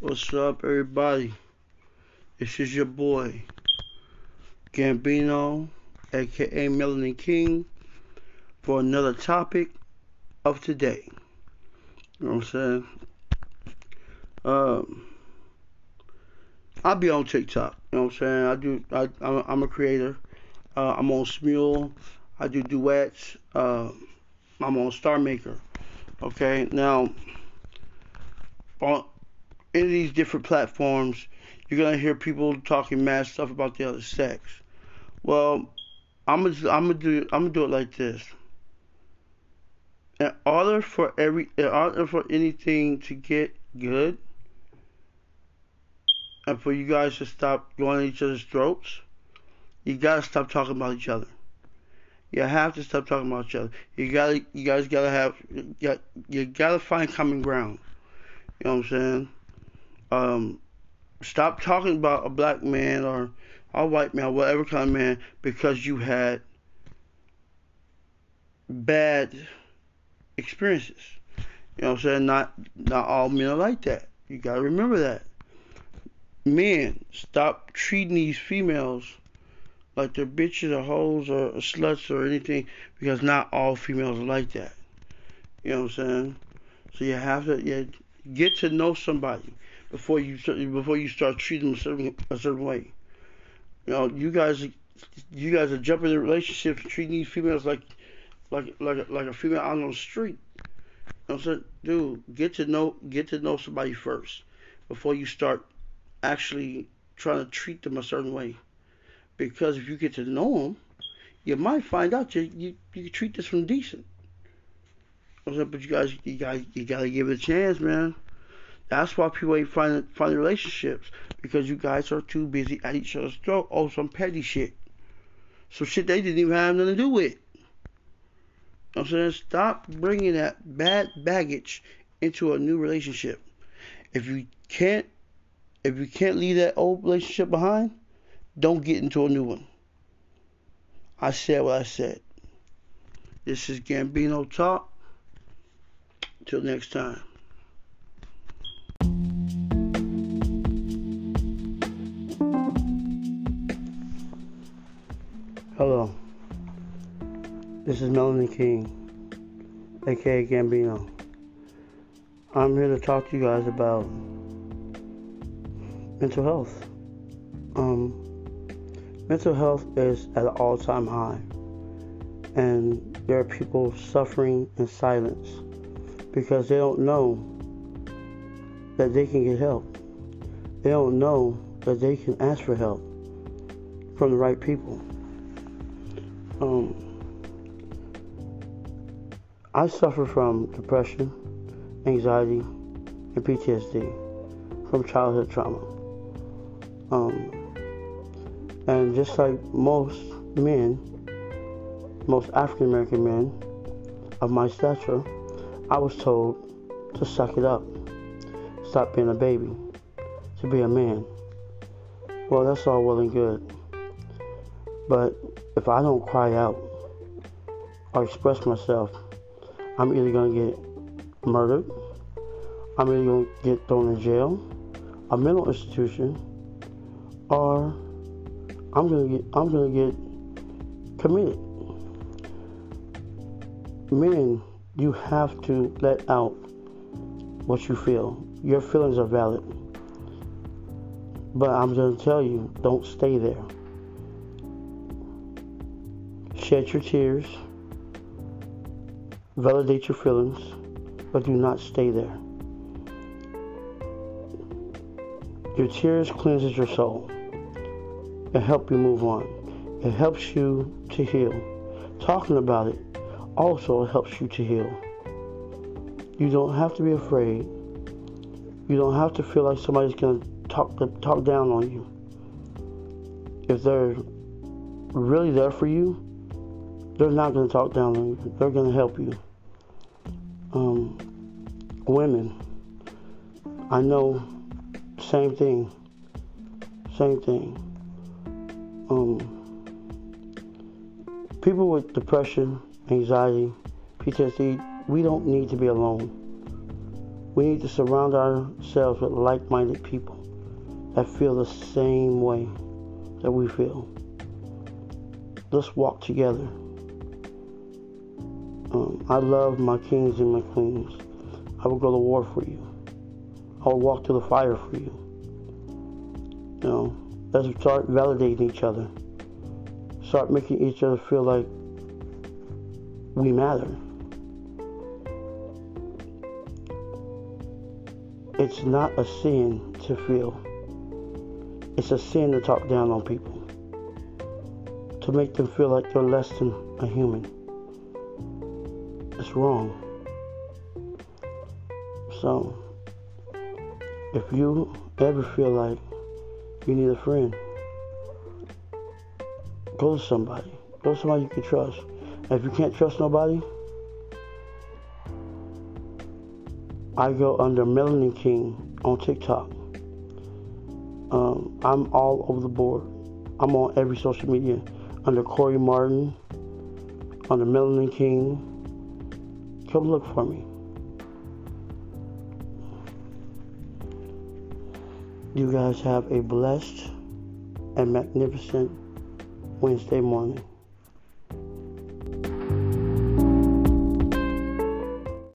What's up, everybody? This is your boy, Gambino, aka Melanie King, for another topic of today. You know what I'm saying? I be on TikTok. You know what I'm saying? I'm a creator. I'm on Smule. I do duets. I'm on Star Maker. Okay, now on any of these different platforms, you're gonna hear people talking mad stuff about the other sex. Well, I'm gonna do it like this. In order for anything to get good, and for you guys to stop going at each other's throats, you gotta stop talking about each other. You have to stop talking about each other. You guys gotta find common ground. You know what I'm saying? Stop talking about a black man or a white man, whatever kind of man, because you had bad experiences. You know what I'm saying? Not all men are like that. You gotta remember that. Men, stop treating these females like they're bitches or hoes or sluts or anything, because not all females are like that. You know what I'm saying? So you have to get to know somebody before you start treating them a certain way. You know, you guys are jumping in relationships, treating these females like a female out on the street. You know what I'm saying? Dude, get to know somebody first before you start actually trying to treat them a certain way. Because if you get to know them, you might find out you can treat this one decent. But you gotta give it a chance, man. That's why people ain't finding relationships, because you guys are too busy at each other's throat. Oh, some petty shit, some shit they didn't even have nothing to do with. I'm saying, stop bringing that bad baggage into a new relationship. If you can't leave that old relationship behind, don't get into a new one. I said what I said. This is Gambino Talk. Till next time. Hello. This is Melanie King, aka Gambino. I'm here to talk to you guys about mental health. Mental health is at an all-time high, and there are people suffering in silence because they don't know that they can get help. They don't know that they can ask for help from the right people. I suffer from depression, anxiety, and PTSD from childhood trauma. And just like most men, most African-American men of my stature, I was told to suck it up, stop being a baby, to be a man. Well, that's all well and good. But if I don't cry out or express myself, I'm either going to get murdered, I'm either going to get thrown in jail, a mental institution, or I'm gonna get committed. Men, you have to let out what you feel. Your feelings are valid, but I'm gonna tell you, don't stay there. Shed your tears, validate your feelings, but do not stay there. Your tears cleanses your soul. It helps you move on. It helps you to heal. Talking about it also helps you to heal. You don't have to be afraid. You don't have to feel like somebody's going to talk down on you. If they're really there for you, they're not going to talk down on you. They're going to help you. Women, I know, same thing. People with depression, anxiety, PTSD, we don't need to be alone. We need to surround ourselves with like-minded people that feel the same way that we feel. Let's walk together. I love my kings and my queens. I will go to war for you. I will walk through the fire for you. You know, let's start validating each other. Start making each other feel like we matter. It's not a sin to feel. It's a sin to talk down on people. To make them feel like they're less than a human. It's wrong. So, if you ever feel like you need a friend, go to somebody. Go to somebody you can trust. And if you can't trust nobody, I go under Melanie King on TikTok. I'm all over the board. I'm on every social media. Under Corey Martin, under Melanie King. Come look for me. You guys have a blessed and magnificent Wednesday morning.